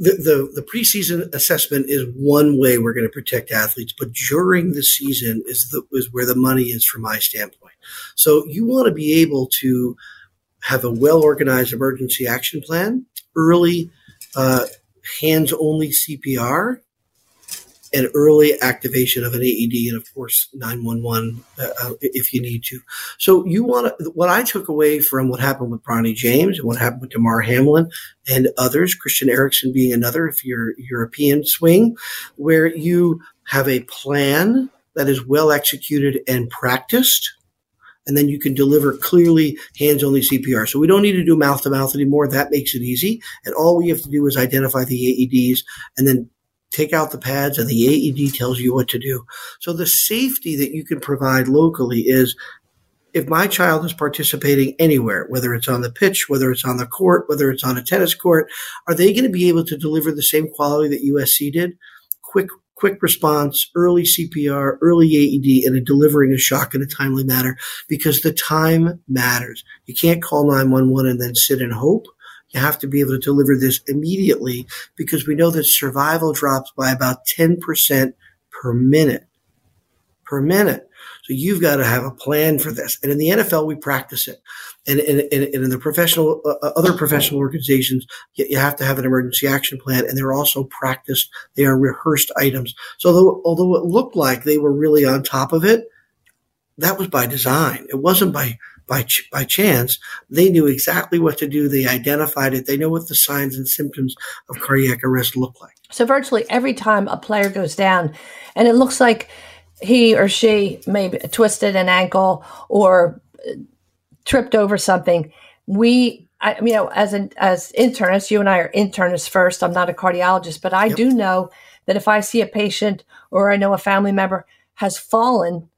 the, the, the preseason assessment is one way we're going to protect athletes, but during the season is, the, is where the money is from my standpoint. So you want to be able to have a well-organized emergency action plan, early uh, hands-only C P R, and early activation of an A E D, and of course nine one one uh, if you need to. So you want to, what I took away from what happened with Bronny James and what happened with Damar Hamlin and others, Christian Eriksen being another, if you're European swing, where you have a plan that is well executed and practiced, and then you can deliver clearly hands-only C P R. So we don't need to do mouth-to-mouth anymore. That makes it easy. And all we have to do is identify the A E Ds and then take out the pads, and the A E D tells you what to do. So the safety that you can provide locally is if my child is participating anywhere, whether it's on the pitch, whether it's on the court, whether it's on a tennis court, are they going to be able to deliver the same quality that U S C did? Quick Quick response, early C P R, early A E D, and a delivering a shock in a timely manner, because the time matters. You can't call nine one one and then sit and hope. You have to be able to deliver this immediately, because we know that survival drops by about ten percent per minute, per minute. So you've got to have a plan for this. And in the N F L, we practice it. And, and, and in the professional, uh, other professional organizations, you have to have an emergency action plan, and they're also practiced. They are rehearsed items. So though, although it looked like they were really on top of it, that was by design. It wasn't by, by, ch- by chance. They knew exactly what to do. They identified it. They know what the signs and symptoms of cardiac arrest look like. So virtually every time a player goes down and it looks like he or she maybe twisted an ankle or tripped over something, we, I, you know, as an as internists, you and I are internists first. I'm not a cardiologist, but I yep. do know that if I see a patient or I know a family member has fallen,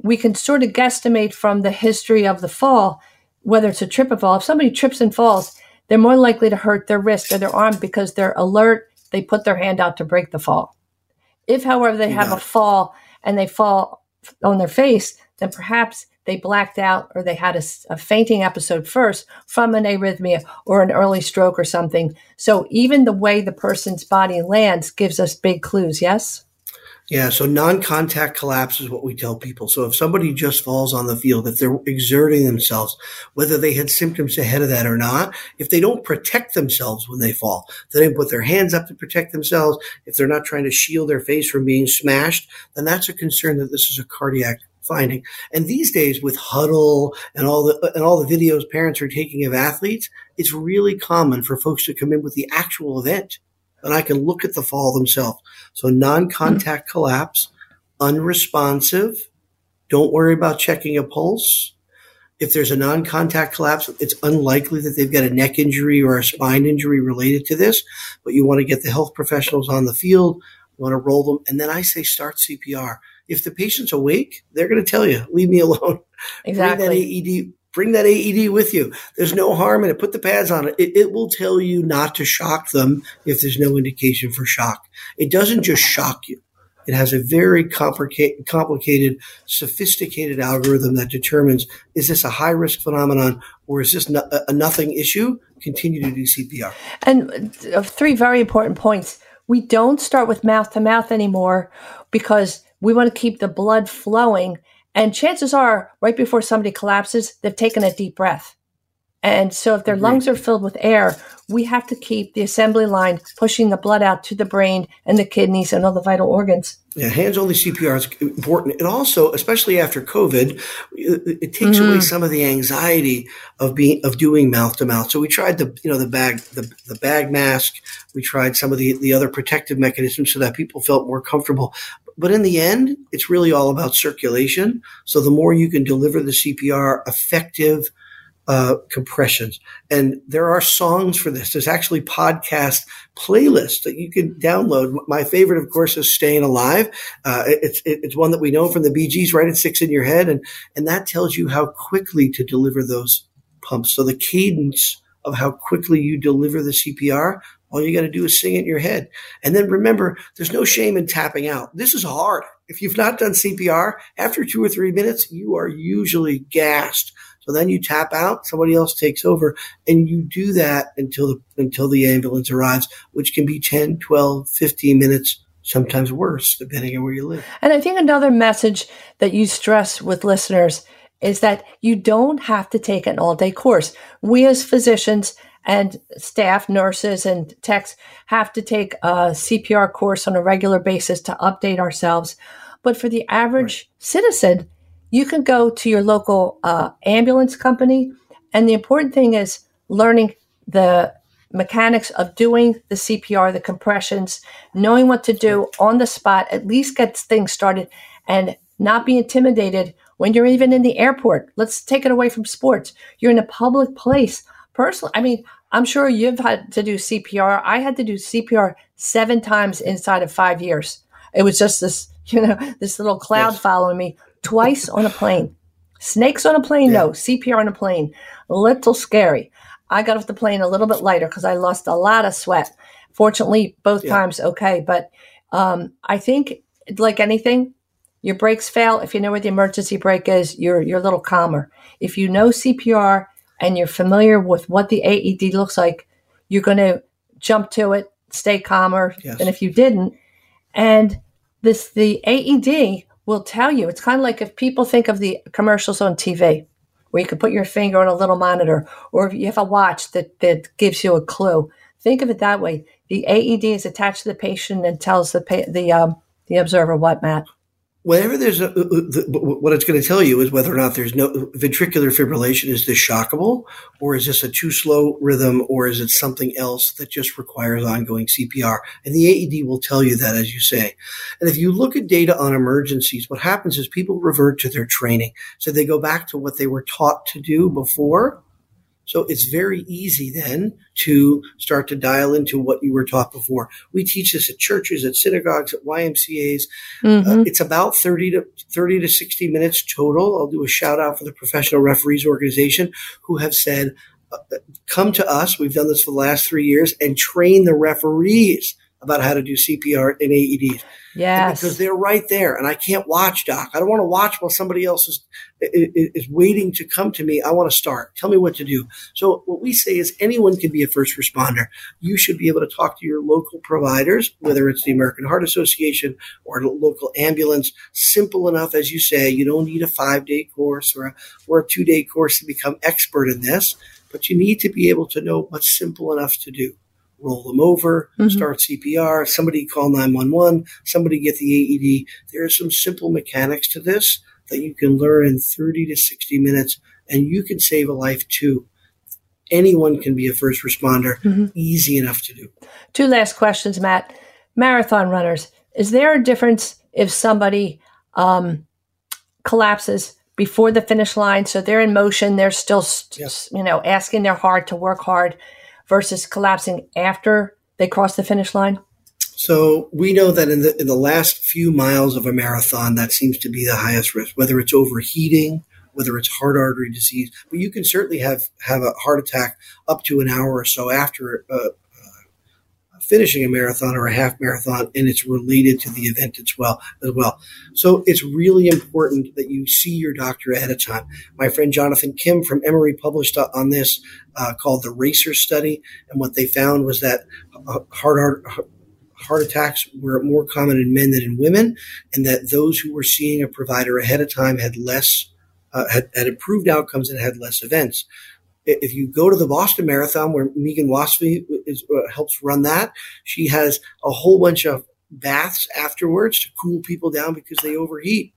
we can sort of guesstimate from the history of the fall whether it's a trip or fall. If somebody trips and falls, they're more likely to hurt their wrist or their arm because they're alert. They put their hand out to break the fall. If, however, they you have know. a fall and they fall on their face, then perhaps they blacked out or they had a, a fainting episode first from an arrhythmia or an early stroke or something. So even the way the person's body lands gives us big clues, yes? Yeah, so non-contact collapse is what we tell people. So if somebody just falls on the field, if they're exerting themselves, whether they had symptoms ahead of that or not, if they don't protect themselves when they fall, they didn't put their hands up to protect themselves, if they're not trying to shield their face from being smashed, then that's a concern that this is a cardiac finding. And these days with huddle and all the and all the videos parents are taking of athletes, it's really common for folks to come in with the actual event, and I can look at the fall themselves. So non-contact mm-hmm. collapse, unresponsive. Don't worry about checking a pulse. If there's a non-contact collapse, it's unlikely that they've got a neck injury or a spine injury related to this, but you want to get the health professionals on the field, you want to roll them. And then I say start C P R. If the patient's awake, they're going to tell you, leave me alone. Exactly. Bring that A E D. Bring that A E D with you. There's no harm in it. Put the pads on it. it. It will tell you not to shock them if there's no indication for shock. It doesn't just shock you. It has a very complica- complicated, sophisticated algorithm that determines, is this a high-risk phenomenon or is this no- a nothing issue? Continue to do C P R. And three very important points. We don't start with mouth-to-mouth anymore because we want to keep the blood flowing. And chances are, right before somebody collapses, they've taken a deep breath. And so if their Agreed. lungs are filled with air, we have to keep the assembly line pushing the blood out to the brain and the kidneys and all the vital organs. Yeah, hands-only C P R is important. And also, especially after COVID, it, it takes mm-hmm. away some of the anxiety of being of doing mouth-to-mouth. So we tried the you know the bag the, the bag mask. We tried some of the, the other protective mechanisms so that people felt more comfortable. But in the end, it's really all about circulation. So the more you can deliver the C P R effective uh, compressions. And there are songs for this. There's actually podcast playlists that you can download. My favorite, of course, is Stayin' Alive. Uh, it's, it's one that we know from the Bee Gees, right at Six in Your Head. And, and that tells you how quickly to deliver those pumps. So the cadence of how quickly you deliver the C P R, all you got to do is sing it in your head. And then remember, there's no shame in tapping out. This is hard. If you've not done C P R, after two or three minutes, you are usually gassed. So then you tap out, somebody else takes over, and you do that until the, until the ambulance arrives, which can be ten, twelve, fifteen minutes, sometimes worse, depending on where you live. And I think another message that you stress with listeners is that you don't have to take an all-day course. We as physicians and staff, nurses, and techs have to take a C P R course on a regular basis to update ourselves. But for the average right. citizen, you can go to your local uh, ambulance company. And the important thing is learning the mechanics of doing the C P R, the compressions, knowing what to do on the spot, at least get things started, and not be intimidated when you're even in the airport. Let's take it away from sports. You're in a public place. Personally, I mean, I'm sure you've had to do C P R. I had to do C P R seven times inside of five years. It was just this, you know, this little cloud yes. following me twice on a plane. Snakes on a plane, yeah. no. C P R on a plane, a little scary. I got off the plane a little bit lighter because I lost a lot of sweat. Fortunately, both yeah. times okay. But um, I think, like anything, your brakes fail. If you know where the emergency brake is, you're you're a little calmer. If you know C P R and you're familiar with what the A E D looks like, you're going to jump to it, stay calmer yes. than if you didn't. And this, the A E D will tell you, it's kind of like if people think of the commercials on T V, where you can put your finger on a little monitor, or if you have a watch that, that gives you a clue. Think of it that way. The A E D is attached to the patient and tells the pa- the um, the observer what, Matt? Whenever there's a, what it's going to tell you is whether or not there's no ventricular fibrillation. Is this shockable, or is this a too slow rhythm, or is it something else that just requires ongoing C P R? And the A E D will tell you that, as you say. And if you look at data on emergencies, what happens is people revert to their training. So they go back to what they were taught to do before. So it's very easy then to start to dial into what you were taught before. We teach this at churches, at synagogues, at Y M C As. Mm-hmm. Uh, it's about thirty to sixty minutes total. I'll do a shout out for the Professional Referees Organization, who have said, uh, come to us. We've done this for the last three years and train the referees about how to do C P R and A E Ds. Yes. Because they're right there, and I can't watch, doc. I don't want to watch while somebody else is, is is waiting to come to me. I want to start. Tell me what to do. So what we say is anyone can be a first responder. You should be able to talk to your local providers, whether it's the American Heart Association or a local ambulance. Simple enough, as you say, you don't need a five-day course or a, or a two-day course to become expert in this, but you need to be able to know what's simple enough to do. Roll them over, mm-hmm. start C P R, somebody call nine one one, somebody get the A E D. There are some simple mechanics to this that you can learn in thirty to sixty minutes, and you can save a life too. Anyone can be a first responder, mm-hmm. easy enough to do. Two last questions, Matt. Marathon runners, is there a difference if somebody um, collapses before the finish line, so they're in motion, they're still st- yes. you know, asking their heart to work hard, versus collapsing after they cross the finish line? So we know that in the in the last few miles of a marathon, that seems to be the highest risk, whether it's overheating, whether it's heart artery disease. But you can certainly have, have a heart attack up to an hour or so after uh, uh, finishing a marathon or a half marathon, and it's related to the event as well, as well. So it's really important that you see your doctor ahead of time. My friend Jonathan Kim from Emory published on this Uh, called the RACER study. And what they found was that uh, heart, heart, heart attacks were more common in men than in women, and that those who were seeing a provider ahead of time had less, uh, had, had improved outcomes and had less events. If you go to the Boston Marathon, where Megan Wasfey is, uh, helps run that, she has a whole bunch of baths afterwards to cool people down because they overheat.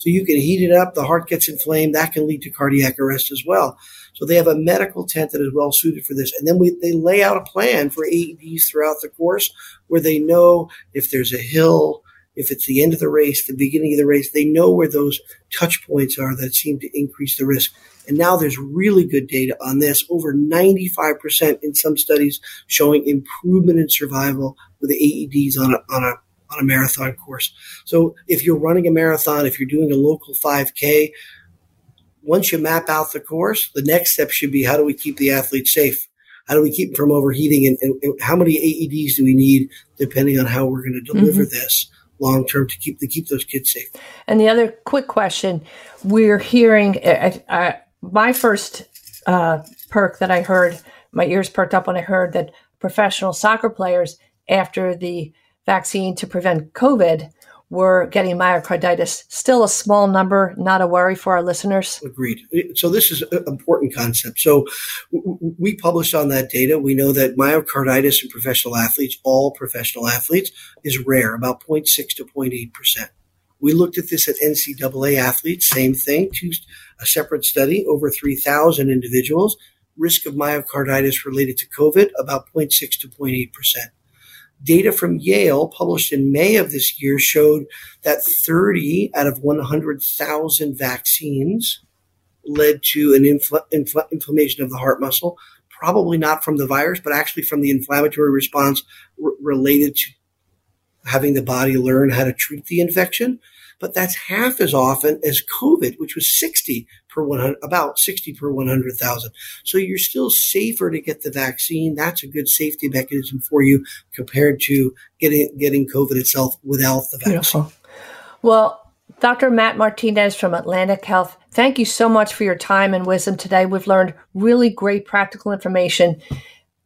So you can heat it up, the heart gets inflamed, that can lead to cardiac arrest as well. So they have a medical tent that is well suited for this. And then we, they lay out a plan for A E Ds throughout the course, where they know if there's a hill, if it's the end of the race, the beginning of the race, they know where those touch points are that seem to increase the risk. And now there's really good data on this, over ninety-five percent in some studies showing improvement in survival with A E Ds on a, on a, on a marathon course. So if you're running a marathon, if you're doing a local five K, once you map out the course, the next step should be, how do we keep the athlete safe? How do we keep them from overheating? And, and, and how many A E Ds do we need, depending on how we're going to deliver mm-hmm. this long term to keep to keep those kids safe? And the other quick question we're hearing, I, I, my first uh, perk that I heard, my ears perked up when I heard that professional soccer players, after the vaccine to prevent COVID, were getting myocarditis. Still a small number, not a worry for our listeners. Agreed. So this is an important concept. So w- we published on that data. We know that myocarditis in professional athletes, all professional athletes, is rare, about zero point six to zero point eight percent. We looked at this at N C double A athletes, same thing, two, a separate study, over three thousand individuals. Risk of myocarditis related to COVID, about zero point six to zero point eight percent. Data from Yale published in May of this year showed that thirty out of one hundred thousand vaccines led to an infl- infl- inflammation of the heart muscle, probably not from the virus, but actually from the inflammatory response r- related to having the body learn how to treat the infection. But that's half as often as COVID, which was sixty per one hundred, about sixty per one hundred thousand. So you're still safer to get the vaccine. That's a good safety mechanism for you compared to getting getting COVID itself without the vaccine. Beautiful. Well, Doctor Matt Martinez from Atlantic Health, thank you so much for your time and wisdom today. We've learned really great practical information.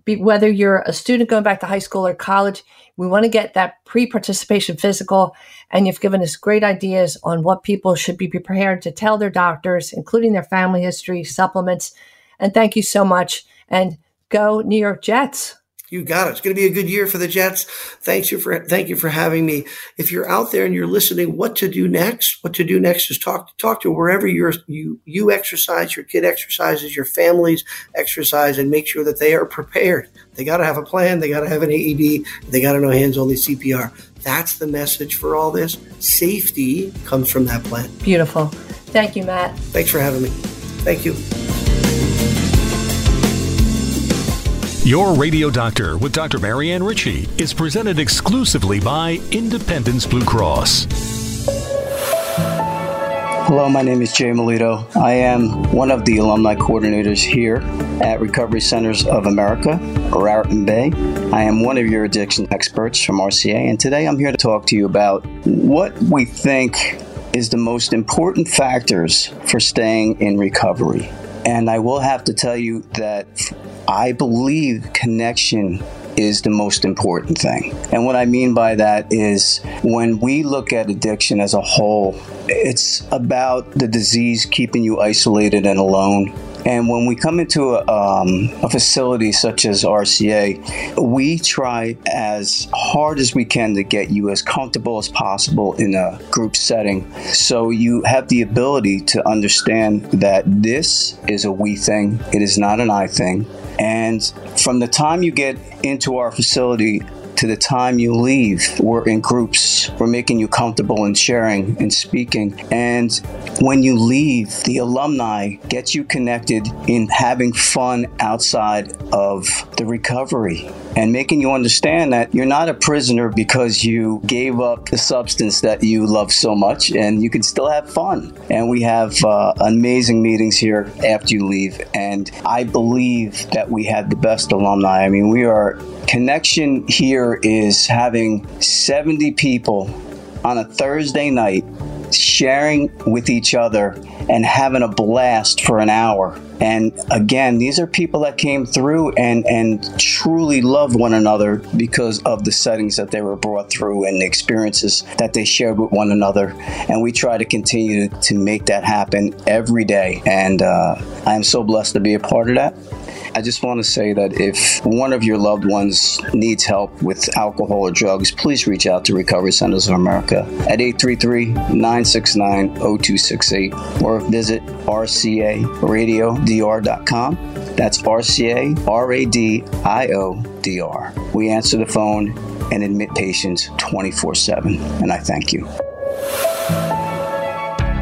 Be, whether you're a student going back to high school or college, we want to get that pre-participation physical, and you've given us great ideas on what people should be prepared to tell their doctors, including their family history, supplements, and thank you so much, and go New York Jets. You got it. It's going to be a good year for the Jets. Thank you for thank you for having me. If you're out there and you're listening, what to do next? What to do next is talk talk to wherever you're, you you exercise, your kid exercises, your families exercise, and make sure that they are prepared. They got to have a plan. They got to have an A E D. They got to know hands-only C P R. That's the message for all this. Safety comes from that plan. Beautiful. Thank you, Matt. Thanks for having me. Thank you. Your Radio Doctor with Doctor Marianne Ritchie is presented exclusively by Independence Blue Cross. Hello, my name is Jay Melito. I am one of the alumni coordinators here at Recovery Centers of America, Raritan Bay. I am one of your addiction experts from R C A, and today I'm here to talk to you about what we think is the most important factors for staying in recovery. And I will have to tell you that I believe connection is the most important thing. And what I mean by that is, when we look at addiction as a whole, it's about the disease keeping you isolated and alone. And when we come into a, um, a facility such as R C A, we try as hard as we can to get you as comfortable as possible in a group setting, so you have the ability to understand that this is a we thing, it is not an I thing. And from the time you get into our facility to the time you leave, we're in groups. We're making you comfortable in sharing and speaking. And when you leave, the alumni gets you connected in having fun outside of the recovery and making you understand that you're not a prisoner because you gave up the substance that you love so much, and you can still have fun. And we have uh, amazing meetings here after you leave. And I believe that we have the best alumni. I mean, we are connection here is having seventy people on a Thursday night sharing with each other and having a blast for an hour. And again, these are people that came through and, and truly loved one another because of the settings that they were brought through and the experiences that they shared with one another. And we try to continue to, to make that happen every day. And uh, I am so blessed to be a part of that. I just want to say that if one of your loved ones needs help with alcohol or drugs, please reach out to Recovery Centers of America at eight three three, nine six nine, zero two six eight or visit r c a radio d r dot com. That's R C A R A D I O D R. We answer the phone and admit patients twenty-four seven, and I thank you.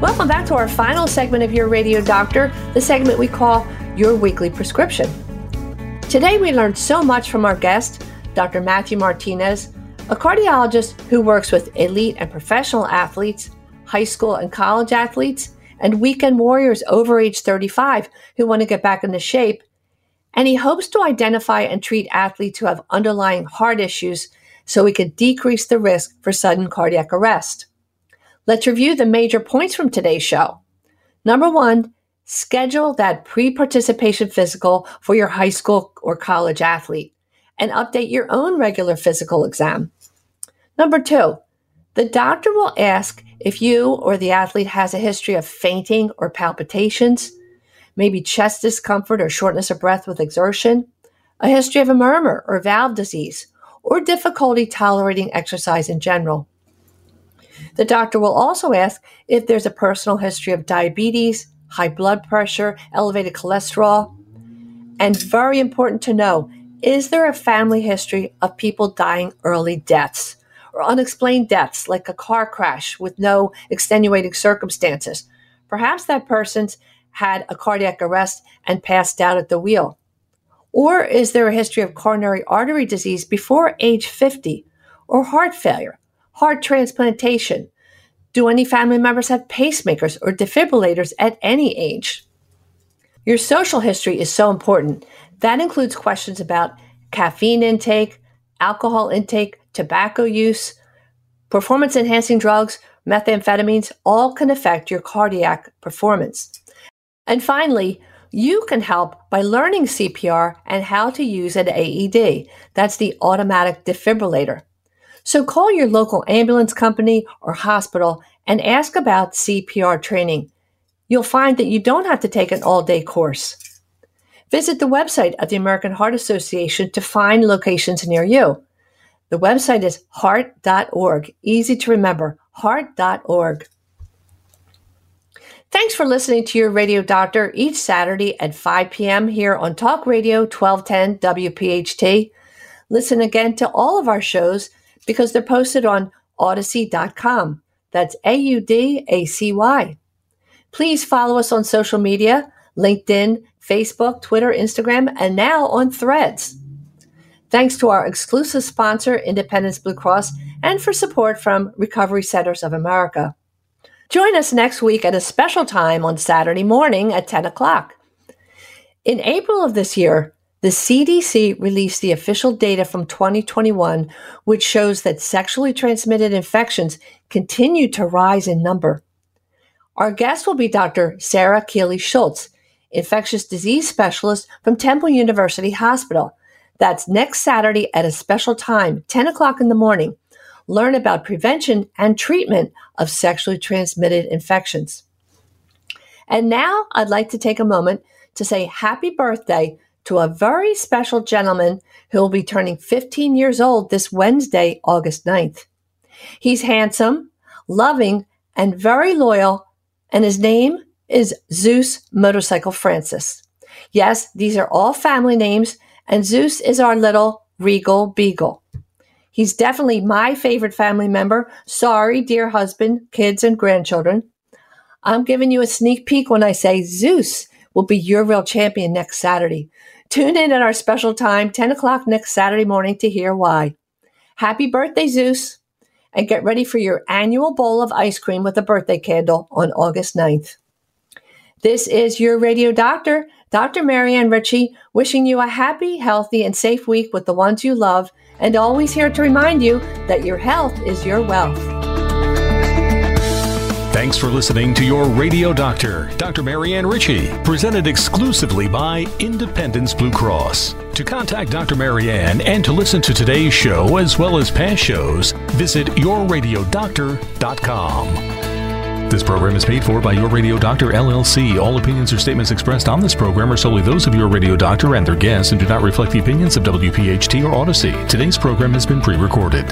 Welcome back to our final segment of Your Radio Doctor, the segment we call Your Weekly Prescription. Today we learned so much from our guest, Doctor Matthew Martinez, a cardiologist who works with elite and professional athletes, high school and college athletes, and weekend warriors over age thirty-five who want to get back into shape. And he hopes to identify and treat athletes who have underlying heart issues so we can decrease the risk for sudden cardiac arrest. Let's review the major points from today's show. Number one, schedule that pre-participation physical for your high school or college athlete and update your own regular physical exam. Number two, the doctor will ask if you or the athlete has a history of fainting or palpitations, maybe chest discomfort or shortness of breath with exertion, a history of a murmur or valve disease, or difficulty tolerating exercise in general. The doctor will also ask if there's a personal history of diabetes, high blood pressure, elevated cholesterol, and very important to know, is there a family history of people dying early deaths or unexplained deaths like a car crash with no extenuating circumstances? Perhaps that person's had a cardiac arrest and passed out at the wheel. Or is there a history of coronary artery disease before age fifty or heart failure? Heart transplantation. Do any family members have pacemakers or defibrillators at any age? Your social history is so important. That includes questions about caffeine intake, alcohol intake, tobacco use, performance-enhancing drugs, methamphetamines, all can affect your cardiac performance. And finally, you can help by learning C P R and how to use an A E D. That's the automatic defibrillator. So call your local ambulance company or hospital and ask about C P R training. You'll find that you don't have to take an all-day course. Visit the website of the American Heart Association to find locations near you. The website is heart dot org. Easy to remember, heart dot org. Thanks for listening to Your Radio Doctor each Saturday at five p.m. here on Talk Radio twelve ten W P H T. Listen again to all of our shows because they're posted on Odyssey dot com. That's A U D A C Y. Please follow us on social media, LinkedIn, Facebook, Twitter, Instagram, and now on Threads. Thanks to our exclusive sponsor, Independence Blue Cross, and for support from Recovery Centers of America. Join us next week at a special time on Saturday morning at ten o'clock. In April of this year, the C D C released the official data from twenty twenty-one, which shows that sexually transmitted infections continue to rise in number. Our guest will be Doctor Sarah Keeley Schultz, infectious disease specialist from Temple University Hospital. That's next Saturday at a special time, ten o'clock in the morning. Learn about prevention and treatment of sexually transmitted infections. And now I'd like to take a moment to say happy birthday to a very special gentleman who will be turning fifteen years old this Wednesday, August ninth. He's handsome, loving, and very loyal, and his name is Zeus Motorcycle Francis. Yes, these are all family names, and Zeus is our little regal beagle. He's definitely my favorite family member. Sorry, dear husband, kids, and grandchildren. I'm giving you a sneak peek when I say Zeus will be your real champion next Saturday. Tune in at our special time, ten o'clock next Saturday morning, to hear why. Happy birthday, Zeus. And get ready for your annual bowl of ice cream with a birthday candle on August ninth. This is Your Radio Doctor, Dr. Marianne Ritchie, wishing you a happy, healthy, and safe week with the ones you love, and always here to remind you that your health is your wealth. Thanks for listening to Your Radio Doctor, Doctor Marianne Ritchie, presented exclusively by Independence Blue Cross. To contact Doctor Marianne and to listen to today's show as well as past shows, visit your radio doctor dot com. This program is paid for by Your Radio Doctor, L L C. All opinions or statements expressed on this program are solely those of Your Radio Doctor and their guests and do not reflect the opinions of W P H T or Odyssey. Today's program has been pre-recorded.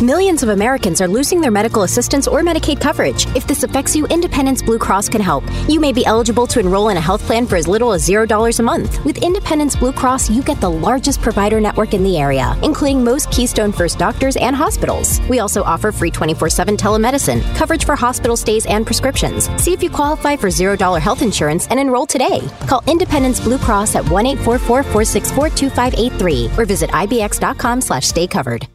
Millions of Americans are losing their medical assistance or Medicaid coverage. If this affects you, Independence Blue Cross can help. You may be eligible to enroll in a health plan for as little as zero dollars a month. With Independence Blue Cross, you get the largest provider network in the area, including most Keystone First doctors and hospitals. We also offer free twenty-four seven telemedicine, coverage for hospital stays, and prescriptions. See if you qualify for zero dollars health insurance and enroll today. Call Independence Blue Cross at one eight four four, four six four, two five eight three or visit I B X dot com slash stay covered.